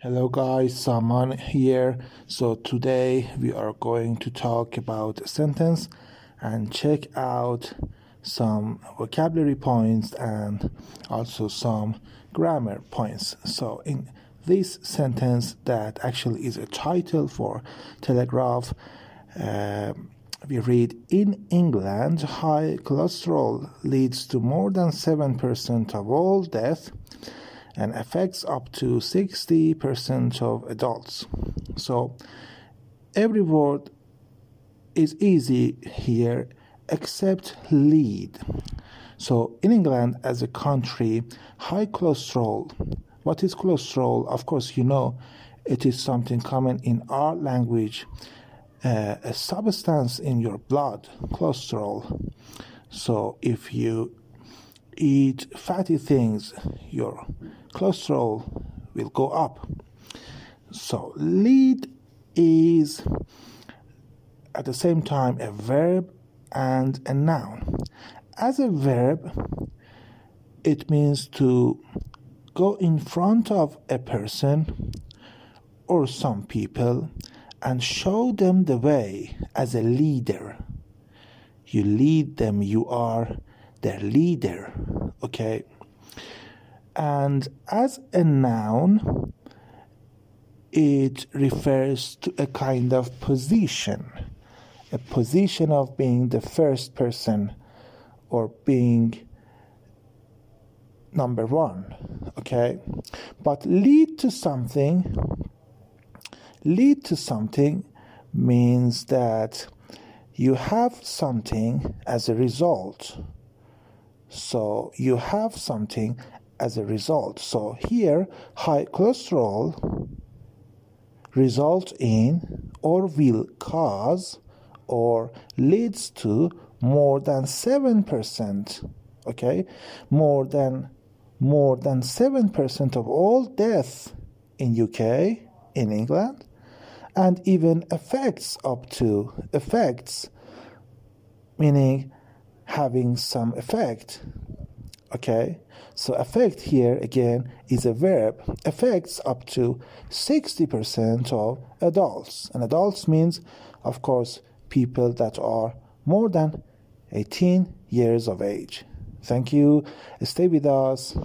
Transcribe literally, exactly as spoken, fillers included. Hello guys, Salman here. So today we are going to talk about a sentence and check out some vocabulary points and also some grammar points. So in this sentence that actually is a title for Telegraph, uh, we read, in England, high cholesterol leads to more than seven percent of all death and affects up to sixty percent of adults. So every word is easy here except lead. So in England as a country, high cholesterol. What is cholesterol? Of course, you know, it is something common in our language, uh, a substance in your blood, cholesterol. So if you eat fatty things, your cholesterol will go up. So lead is at the same time a verb and a noun. As a verb, it means to go in front of a person or some people and show them the way as a leader. You lead them, you are their leader, okay? And as a noun, it refers to a kind of position, a position of being the first person or being number one, okay? But lead to something, lead to something means that you have something as a result. So you have something as a result. So here, high cholesterol results in or will cause or leads to more than seven percent, okay? More than more than seven percent of all deaths in U K, in England, and even affects up to effects, meaning having some effect, okay? So effect here again is a verb, affects up to sixty percent of adults, and adults means of course people that are more than eighteen years of age. Thank you, stay with us.